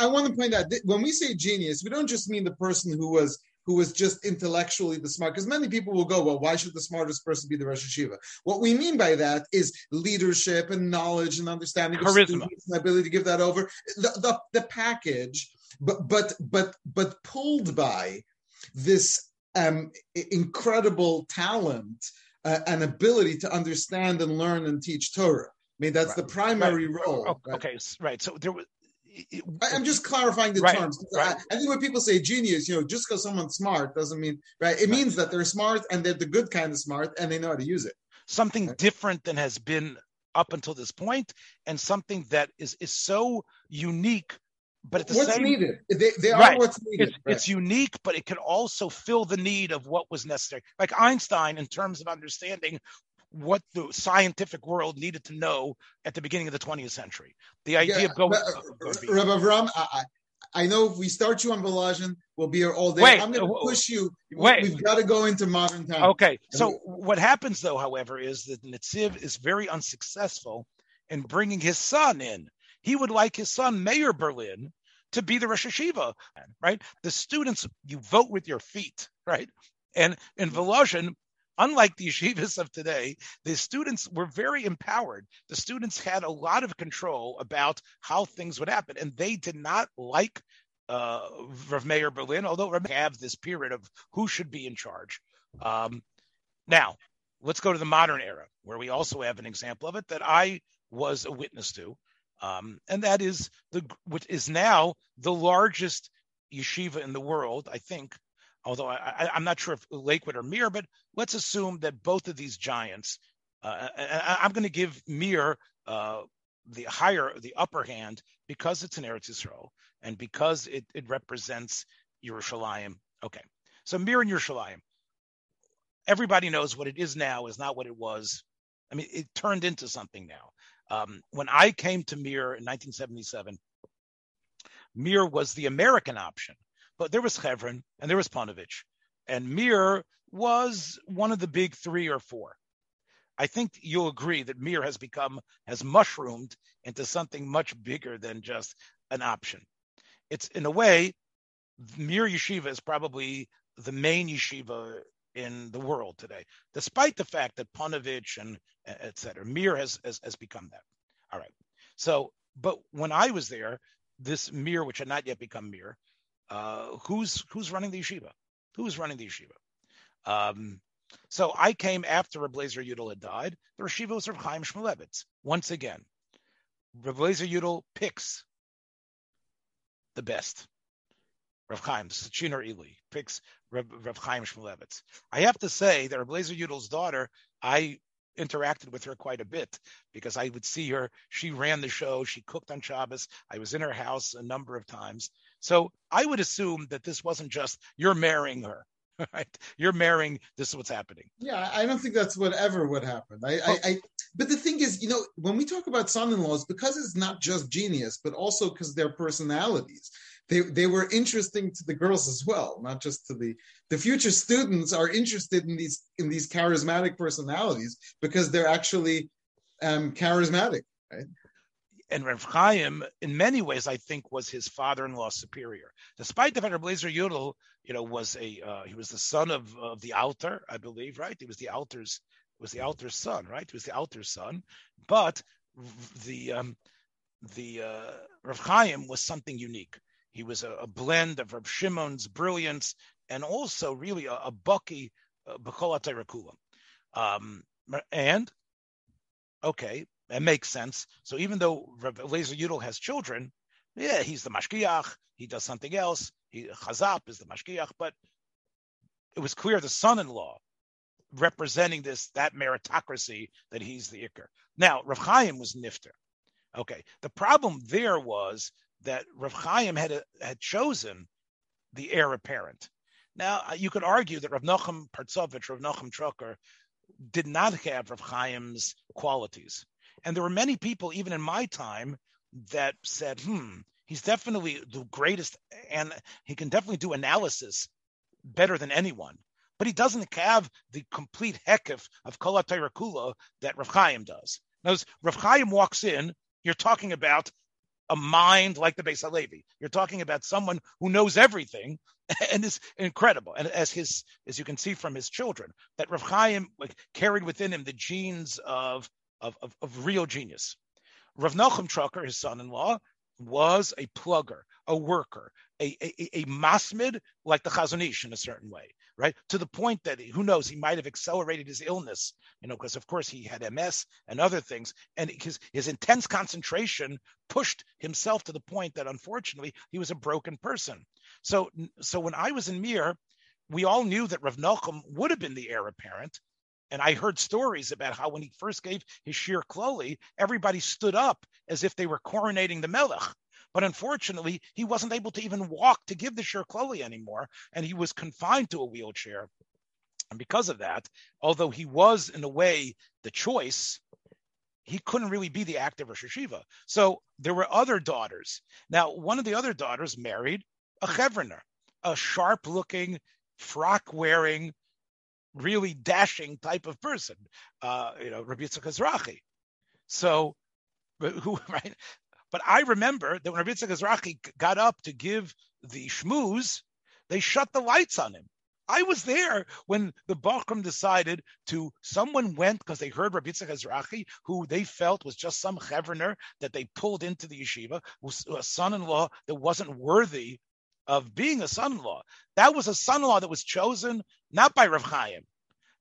I want to point out that when we say genius, we don't just mean the person who was just intellectually the smart, because many people will go, well, why should the smartest person be the Rosh Yeshiva? What we mean by that is leadership and knowledge and understanding of students and ability to give that over. The package, but pulled by this incredible talent and ability to understand and learn and teach Torah. I mean, that's right. The primary role. Okay, right? Okay. Right. So there was... I'm just clarifying the terms. Right. I think when people say genius, just because someone's smart doesn't mean, right? It means that they're smart and they're the good kind of smart and they know how to use it. Something different than has been up until this point, and something that is so unique, but at the what's same needed. They are what's needed. It's unique, but it can also fill the need of what was necessary. Like Einstein, in terms of understanding what the scientific world needed to know at the beginning of the 20th century. The idea of going... Rabbi Avram, I know if we start you on Volazhin, we'll be here all day. Wait, I'm going to push you. Wait. We've got to go into modern times. Okay. So what happens, though, however, is that Nitziv is very unsuccessful in bringing his son in. He would like his son, Meir Berlin, to be the Rosh Yeshiva, right? The students, you vote with your feet, right? And in Volazhin, unlike the yeshivas of today, the students were very empowered. The students had a lot of control about how things would happen, and they did not like Rav Meir Berlin, although Rav have this period of who should be in charge. Now, let's go to the modern era, where we also have an example of it that I was a witness to, and that is which is now the largest yeshiva in the world, I think, although I'm not sure if Lakewood or Mir, but let's assume that both of these giants, I'm going to give Mir the upper hand because it's in Eretz Yisrael and because it represents Yerushalayim. Okay, so Mir and Yerushalayim, everybody knows what it is now is not what it was. I mean, it turned into something now. When I came to Mir in 1977, Mir was the American option. But there was Hebron and there was Panovich, and Mir was one of the big three or four. I think you'll agree that Mir has mushroomed into something much bigger than just an option. It's, in a way, Mir Yeshiva is probably the main yeshiva in the world today, despite the fact that Panovich and et cetera, Mir has become that. All right. So, but when I was there, this Mir, which had not yet become Mir, who's running the yeshiva? Who's running the yeshiva? So I came after Reb Eliezer Yudel had died. The yeshiva was Reb Chaim Shmulevitz. Once again, Reb Eliezer Yudel picks the best. Reb Chaim, Sachinor Eli, picks Reb Chaim Shmulevitz. I have to say that Reb Eliezer Yudel's daughter, I interacted with her quite a bit because I would see her. She ran the show. She cooked on Shabbos. I was in her house a number of times. So I would assume that this wasn't just, you're marrying her, right? You're marrying, this is what's happening. Yeah, I don't think that's whatever would happen. But the thing is, when we talk about son-in-laws, because it's not just genius, but also because their personalities, they were interesting to the girls as well, not just to the future students are interested in these charismatic personalities because they're actually charismatic, right? And Reb Chaim, in many ways, I think, was his father-in-law superior. Despite the fact that Reb Eliezer Yudel, he was the son of the Alter, I believe, right? He was the Alter's son, right? He was the Alter's son, but the Reb Chaim was something unique. He was a blend of Reb Shimon's brilliance and also really a Baki B'chol HaTorah Kula. That makes sense. So even though Reb Eliezer Yudel has children, he's the mashgiach. He does something else. Chazap is the mashgiach. But it was clear the son-in-law representing that meritocracy that he's the ikker. Now Reb Chaim was nifter. Okay, the problem there was that Rav Chaim had chosen the heir apparent. Now, you could argue that Rav Nochum Partzovich, Rav Nochum Troker, did not have Rav Chaim's qualities. And there were many people, even in my time, that said, he's definitely the greatest, and he can definitely do analysis better than anyone. But he doesn't have the complete hekif of Kol HaTorah Kula that Rav Chaim does. Now, as Rav Chaim walks in, you're talking about a mind like the Beis Halevi. You're talking about someone who knows everything and is incredible. And as you can see from his children, that Rav Chaim carried within him the genes of real genius. Rav Nochum Troker, his son-in-law, was a plugger, a worker, a masmid like the Chazon Ish in a certain way, right? To the point that, who knows, he might have accelerated his illness, because of course he had MS and other things. And his intense concentration pushed himself to the point that, unfortunately, he was a broken person. So when I was in Mir, we all knew that Rav Nochum would have been the heir apparent. And I heard stories about how when he first gave his shir kloli, everybody stood up as if they were coronating the Melech. But unfortunately, he wasn't able to even walk to give the shir kloli anymore, and he was confined to a wheelchair. And because of that, although he was, in a way, the choice, he couldn't really be the active Rosh Yeshiva. So there were other daughters. Now, one of the other daughters married a Chevroner, a sharp-looking, frock-wearing, really dashing type of person, Rabbi Yitzchak Azrahi. So, who, right? But I remember that when Rabbi Yitzchak Azrahi got up to give the shmooze, they shut the lights on him. I was there when the Bochum decided to, someone went because they heard Rabbi Yitzchak Azrahi, who they felt was just some Chevroner that they pulled into the yeshiva, was a son-in-law that wasn't worthy of being a son-in-law. That was a son-in-law that was chosen not by Rav Chaim.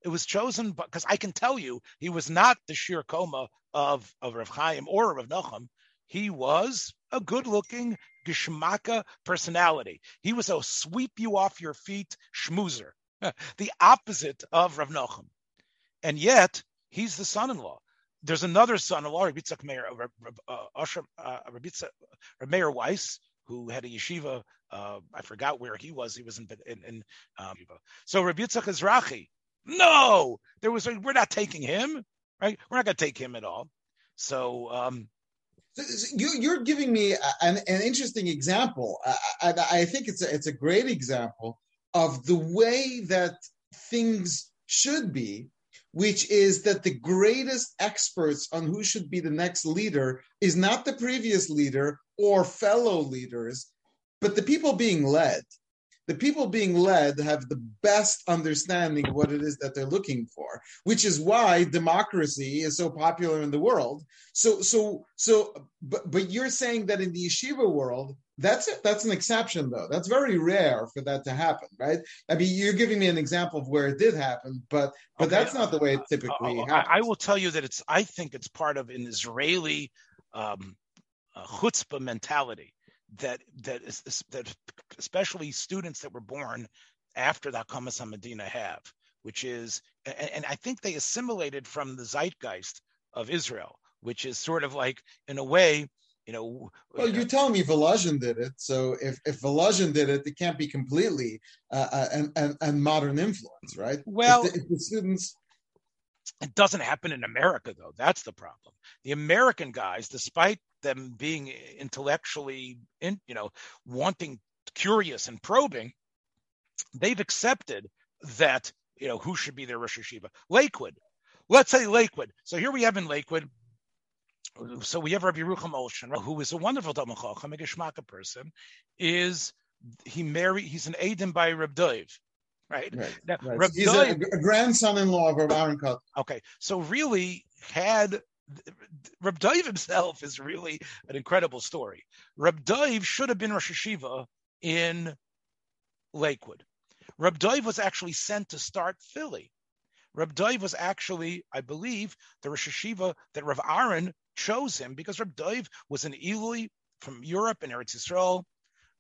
It was chosen because I can tell you he was not the sheer koma of Rav Chaim or Rav Nochum. He was a good-looking geshmaka personality. He was a sweep-you-off-your-feet schmoozer, the opposite of Rav Nochum. And yet, he's the son-in-law. There's another son-in-law, Rabbi Yitzchak Meir Weiss, who had a yeshiva, I forgot where he was. He was in so Rabbi Yitzchak Azrahi, we're not taking him, right? We're not going to take him at all. So, you're giving me an interesting example. I think it's a great example of the way that things should be, which is that the greatest experts on who should be the next leader is not the previous leader or fellow leaders, but the people being led. The people being led have the best understanding of what it is that they're looking for, which is why democracy is so popular in the world. But you're saying that in the yeshiva world, that's an exception, though. That's very rare for that to happen, right? I mean, you're giving me an example of where it did happen, but okay, that's not the way it typically happens. I will tell you that I think it's part of an Israeli chutzpah mentality that especially students that were born after the Hakkamas HaMedina have, which is, and I think they assimilated from the zeitgeist of Israel, which is sort of like, in a way, Well, you're telling me Volozhin did it, so if Volozhin did it can't be completely and modern influence, right? Well, if the students... It doesn't happen in America, though. That's the problem. The American guys, despite them being intellectually, wanting, curious and probing, they've accepted that, who should be their Rosh Yeshiva. Lakewood. Let's say Lakewood. So here we have in Lakewood, so we have Rabbi Yerucham Olshan, who is a wonderful Talmid Chacham, a Geshmaka person. He's an Eidim by Reb Doiv, right? Now, right. Reb He's Doiv, a grandson-in-law of Reb Aaron Kotler. Okay, so really Reb Doiv himself is really an incredible story. Reb Doiv should have been Rosh Yeshiva in Lakewood. Reb Doiv was actually sent to start Philly. Reb Doiv was actually, I believe, the Rosh Yeshiva that Rav Aaron chose him, because Reb Doiv was an Eloi from Europe and Eretz Yisrael,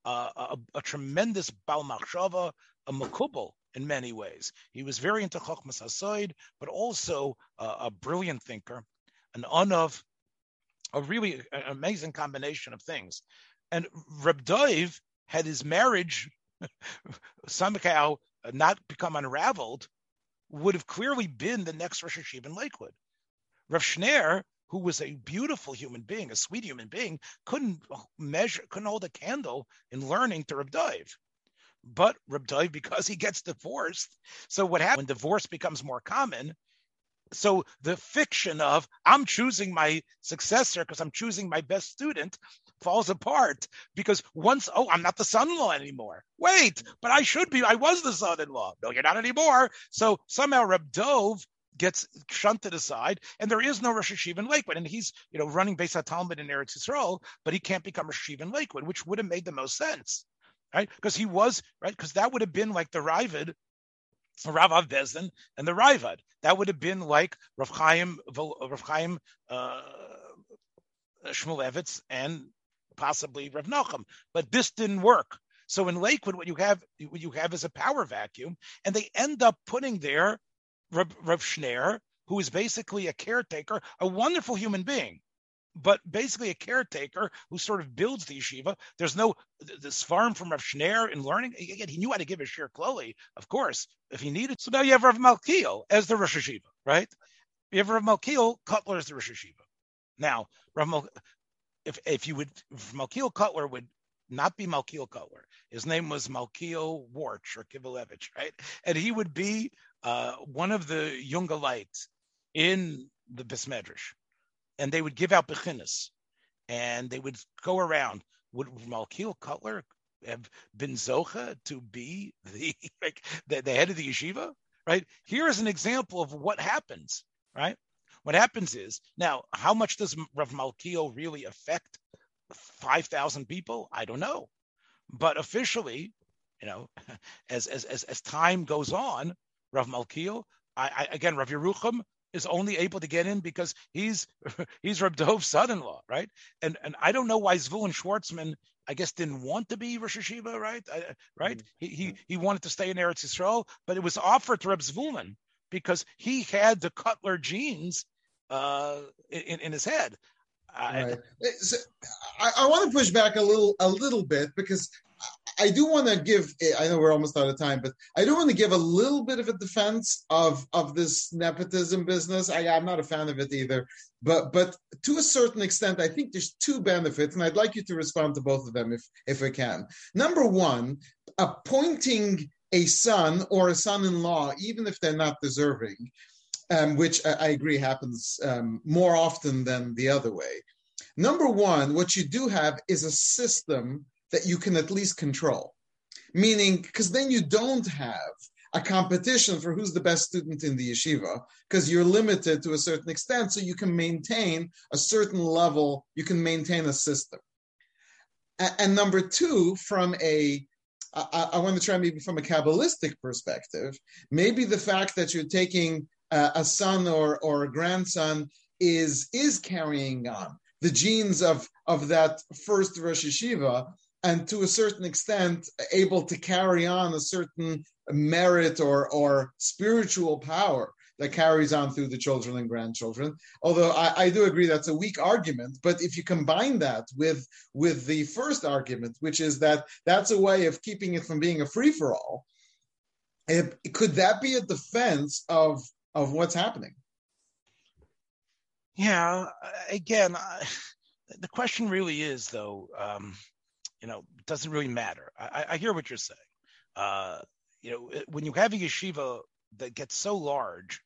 a tremendous Baal Machshava, a Makubal in many ways. He was very into Chochmas HaSoid, but also a brilliant thinker, an Anav, a really amazing combination of things. And Reb Doiv had his marriage somehow not become unraveled, would have clearly been the next Rosh Hashiva in Lakewood. Rav Schneer, who was a beautiful human being, a sweet human being, couldn't hold a candle in learning to Reb Doiv. But Reb Doiv, because he gets divorced, so what happens when divorce becomes more common? So the fiction of I'm choosing my successor because I'm choosing my best student falls apart, because once, I'm not the son-in-law anymore. Wait, but I should be. I was the son-in-law. No, you're not anymore. So somehow Reb Doiv gets shunted aside, and there is no Rosh Hashiva in Lakewood, and he's running Beis HaTalmud in Eretz Yisrael, but he can't become Rosh Hashiva in Lakewood, which would have made the most sense, right? Because he was right, because that would have been like the Ravid, Rav Avbezdin, and the Ravad. That would have been like Rav Chaim Shmulevitz, and possibly Rav Nachum, but this didn't work. So in Lakewood, what you have is a power vacuum, and they end up putting there Rav Schneer, who is basically a caretaker, a wonderful human being, but basically a caretaker who sort of builds the yeshiva. There's no this farm from Rav Schneer in learning. Again, he knew how to give a shir kloli, of course, if he needed. So now you have Rav Malkiel as the Rosh Yeshiva, right? You have Rav Malkiel Cutler as the Rosh Yeshiva. Now, if Malkiel Cutler would not be Malkiel Cutler. His name was Malkiel Warch or Kivelevich, right? And he would be one of the Jungalites in the Bismedrish. And they would give out Bechinas. And they would go around. Would Malkiel Cutler have been Zocha to be the head of the yeshiva, right? Here is an example of what happens, right? What happens is, now, how much does Rav Malkiel really affect 5,000 people? I don't know. But officially, as time goes on, Rav Malkiel, again, Rav Yerucham is only able to get in because he's Reb Doiv's son-in-law, right? And I don't know why Zvulun Schwartzman, I guess, didn't want to be Rosh Hashiva, right? He wanted to stay in Eretz Yisrael, but it was offered to Reb Zvulun, because he had the Cutler genes in his head. Right. So I want to push back a little bit, because I do want to give, I know we're almost out of time, but I do want to give a little bit of a defense of this nepotism business. I'm not a fan of it either, but to a certain extent, I think there's two benefits, and I'd like you to respond to both of them if I can. Number one, appointing a son or a son-in-law, even if they're not deserving, which I agree happens more often than the other way. Number one, what you do have is a system that you can at least control, meaning, because then you don't have a competition for who's the best student in the yeshiva, because you're limited to a certain extent, so you can maintain a certain level, you can maintain a system. And number two, from I want to try maybe from a Kabbalistic perspective, maybe the fact that you're taking a son or a grandson is carrying on the genes of that first Rosh Yeshiva, and to a certain extent able to carry on a certain merit or spiritual power that carries on through the children and grandchildren. Although I do agree that's a weak argument, but if you combine that with the first argument, which is that that's a way of keeping it from being a free-for-all, could that be a defense of what's happening? Yeah, again, the question really is, though, it doesn't really matter. I hear what you're saying. When you have a yeshiva that gets so large,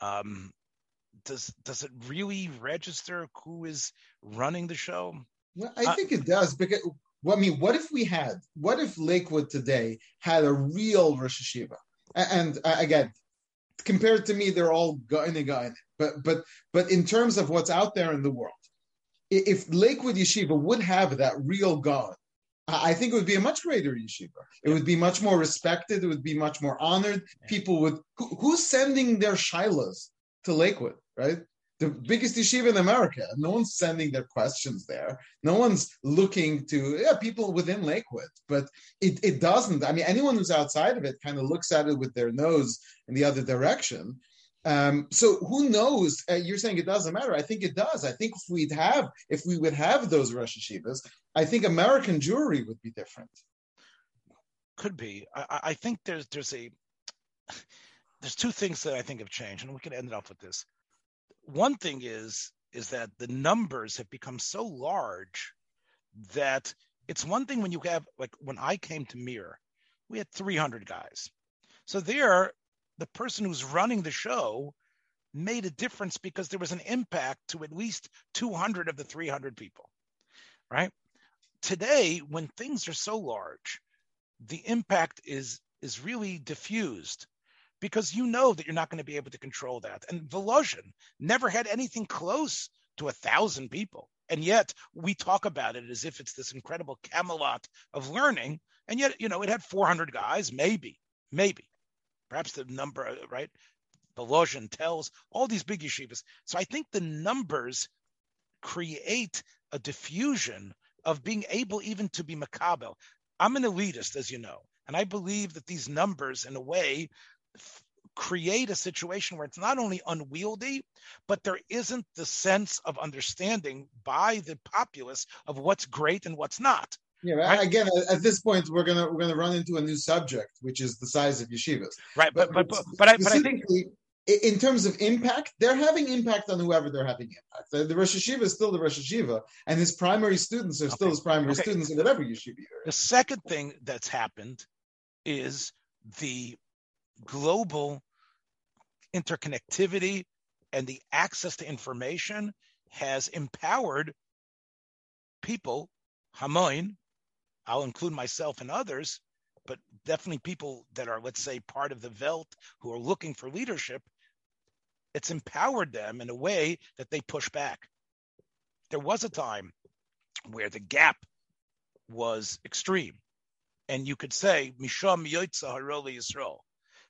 does it really register who is running the show? Well, I think it does, because what if Lakewood today had a real Rosh Hashiva? And again, compared to me, they're all going. But in terms of what's out there in the world, if Lakewood Yeshiva would have that real God, I think it would be a much greater yeshiva. It would be much more respected. It would be much more honored. People would. Who's sending their shilas to Lakewood, right? The biggest yeshiva in America. No one's sending their questions there. No one's looking to people within Lakewood, but it doesn't. I mean, anyone who's outside of it kind of looks at it with their nose in the other direction. So who knows? You're saying it doesn't matter. I think it does. I think if we would have those Rosh Yeshivas, I think American Jewry would be different. Could be. I think there's two things that I think have changed, and we can end it off with this. One thing is that the numbers have become so large that it's one thing when you have, like when I came to Mir, we had 300 guys. So there, the person who's running the show made a difference because there was an impact to at least 200 of the 300 people, right? Today, when things are so large, the impact is really diffused because you know that you're not going to be able to control that. And Volozhin never had anything close to 1,000 people. And yet we talk about it as if it's this incredible Camelot of learning. And yet, it had 400 guys, maybe. Perhaps the number, right? Volozhin tells all these big yeshivas. So I think the numbers create a diffusion of being able even to be makabel. I'm an elitist, as you know, and I believe that these numbers, in a way, create a situation where it's not only unwieldy, but there isn't the sense of understanding by the populace of what's great and what's not. Yeah, right? Again, at this point, we're gonna run into a new subject, which is the size of yeshivas. Right, but I think in terms of impact, they're having impact on whoever they're having impact. The Rosh Yeshiva is still the Rosh Yeshiva, and his primary students are still his primary students in whatever yeshiva you're in. The second thing that's happened is the global interconnectivity and the access to information has empowered people, Hamoin, I'll include myself and others, but definitely people that are, let's say, part of the Velt who are looking for leadership, it's empowered them in a way that they push back. There was a time where the gap was extreme, and you could say, Misham Yoitza Haroli Yisrael.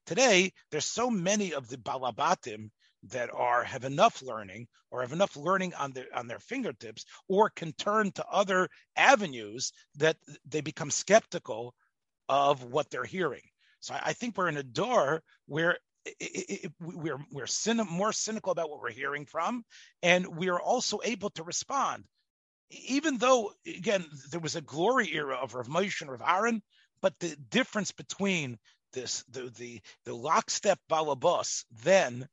Today, there's so many of the Balabatim that have enough learning or have enough learning on their fingertips or can turn to other avenues that they become skeptical of what they're hearing. So I think we're in a door where we're more cynical about what we're hearing from, and we are also able to respond. Even though, again, there was a glory era of Rav Moshe and Rav Aaron, but the difference between this the lockstep balabas then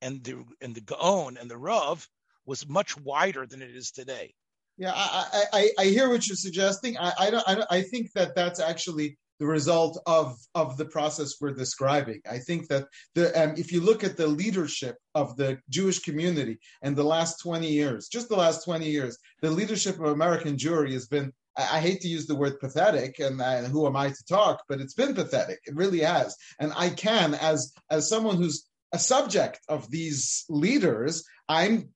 and the Gaon and the Rav was much wider than it is today. Yeah, I hear what you're suggesting. I think that that's actually the result of the process we're describing. I think that if you look at the leadership of the Jewish community in the last 20 years, just the last 20 years, the leadership of American Jewry has been, I hate to use the word pathetic, and who am I to talk, but it's been pathetic. It really has. And I can, as someone who's a subject of these leaders, I'm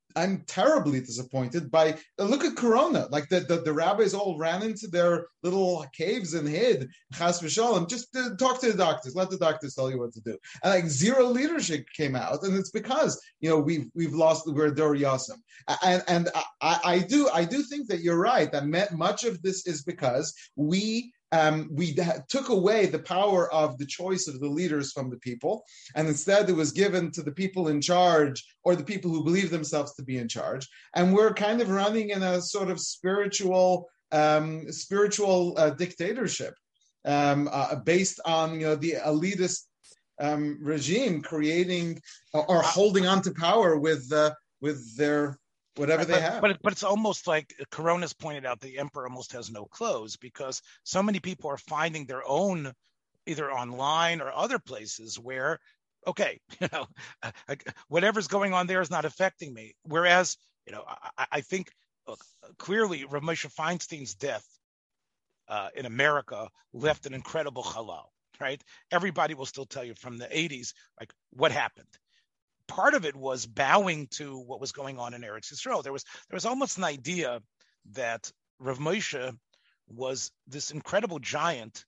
terribly disappointed by, look at Corona, like the rabbis all ran into their little caves and hid, chas v'shalom, just talk to the doctors, let the doctors tell you what to do. And like zero leadership came out, and it's because, we've lost, we're Dor Yasim. And I do think that you're right, that much of this is because we took away the power of the choice of the leaders from the people, and instead it was given to the people in charge or the people who believe themselves to be in charge. And we're kind of running in a sort of spiritual dictatorship based on the elitist regime creating or holding on to power with their whatever they have. But it's almost like Corona's pointed out, the emperor almost has no clothes because so many people are finding their own, either online or other places where, whatever's going on there is not affecting me. Whereas, I think clearly Rav Moshe Feinstein's death in America left an incredible halal, right? Everybody will still tell you from the 80s, like what happened. Part of it was bowing to what was going on in Eretz Yisrael. There was almost an idea that Rav Moshe was this incredible giant,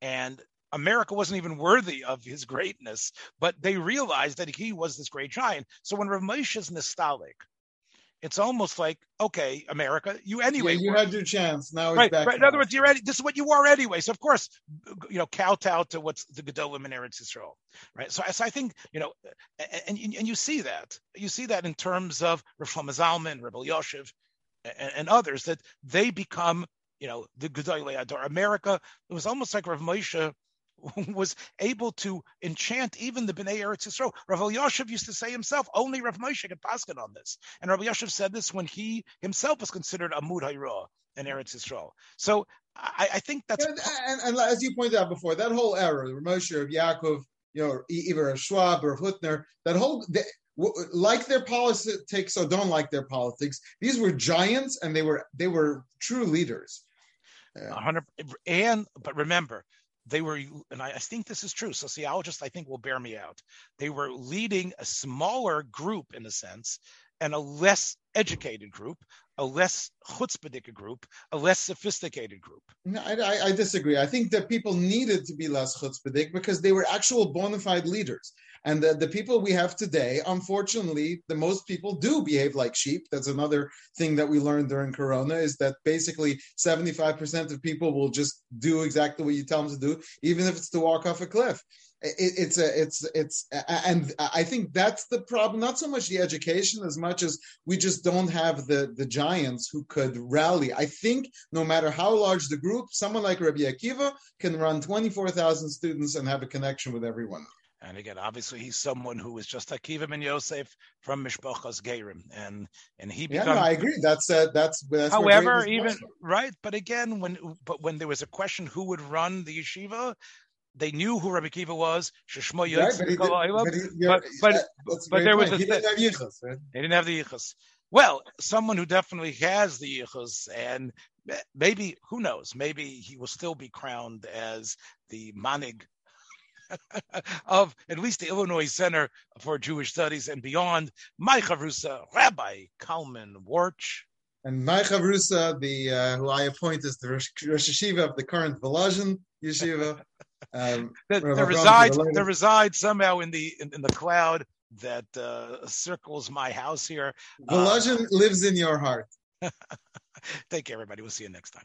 and America wasn't even worthy of his greatness, but they realized that he was this great giant. So when Rav Moshe is nostalgic It's almost like, okay, America, you anyway. Yeah, you had your chance. Now it's right, back. Right. In other words, you're ready. This is what you are anyway. So of course, you know, kowtow to what's the Gedolim in Eretz Yisrael, right? So I think, you know, and you see that. You see that in terms of Rav Shlomo Zalman, Rabbi Yoshev, and others, that they become, you know, the Gedolei Hador. America, it was almost like Rav Moshe was able to enchant even the Bnei Eretz Yisrael. Rav Yoshev used to say himself, only Rav Moshe could paskin on this. And Rav Yoshev said this when he himself was considered Amud Hairah in Eretz Yisrael. So I think that's... And as you pointed out before, that whole era, Rav Moshe, Rav Yaakov, you know, either Rav Schwab or Huttner, that whole... like their politics or don't like their politics, these were giants and they were true leaders. 100, but remember... They were, and I think this is true, sociologists I think will bear me out, they were leading a smaller group in a sense, and a less educated group, a less chutzpahdik group, a less sophisticated group. No, I disagree. I think that people needed to be less chutzpahdik because they were actual bona fide leaders. And the people we have today, unfortunately, the most people do behave like sheep. That's another thing that we learned during Corona, is that basically 75% of people will just do exactly what you tell them to do, even if it's to walk off a cliff. And I think that's the problem. Not so much the education as much as we just don't have the giants who could rally. I think no matter how large the group, someone like Rabbi Akiva can run 24,000 students and have a connection with everyone. And again, obviously, he's someone who is just Akiva ben Yosef from Mishpochas Geirim, and he becomes. Yeah, no, I agree. That's however, even right. But again, when there was a question who would run the yeshiva, they knew who Rabbi Akiva was. Shishmo right, but there was a, they didn't have the yichus. Well, someone who definitely has the yichus, and maybe who knows? Maybe he will still be crowned as the manig of at least the Illinois Center for Jewish Studies and beyond, my chavrusa, Rabbi Kalman Warch. And my chavrusa, who I appoint as the Rosh Yeshiva of the current Volozhin Yeshiva. That resides somehow in the cloud that circles my house here. Volozhin lives in your heart. Thank you, everybody. We'll see you next time.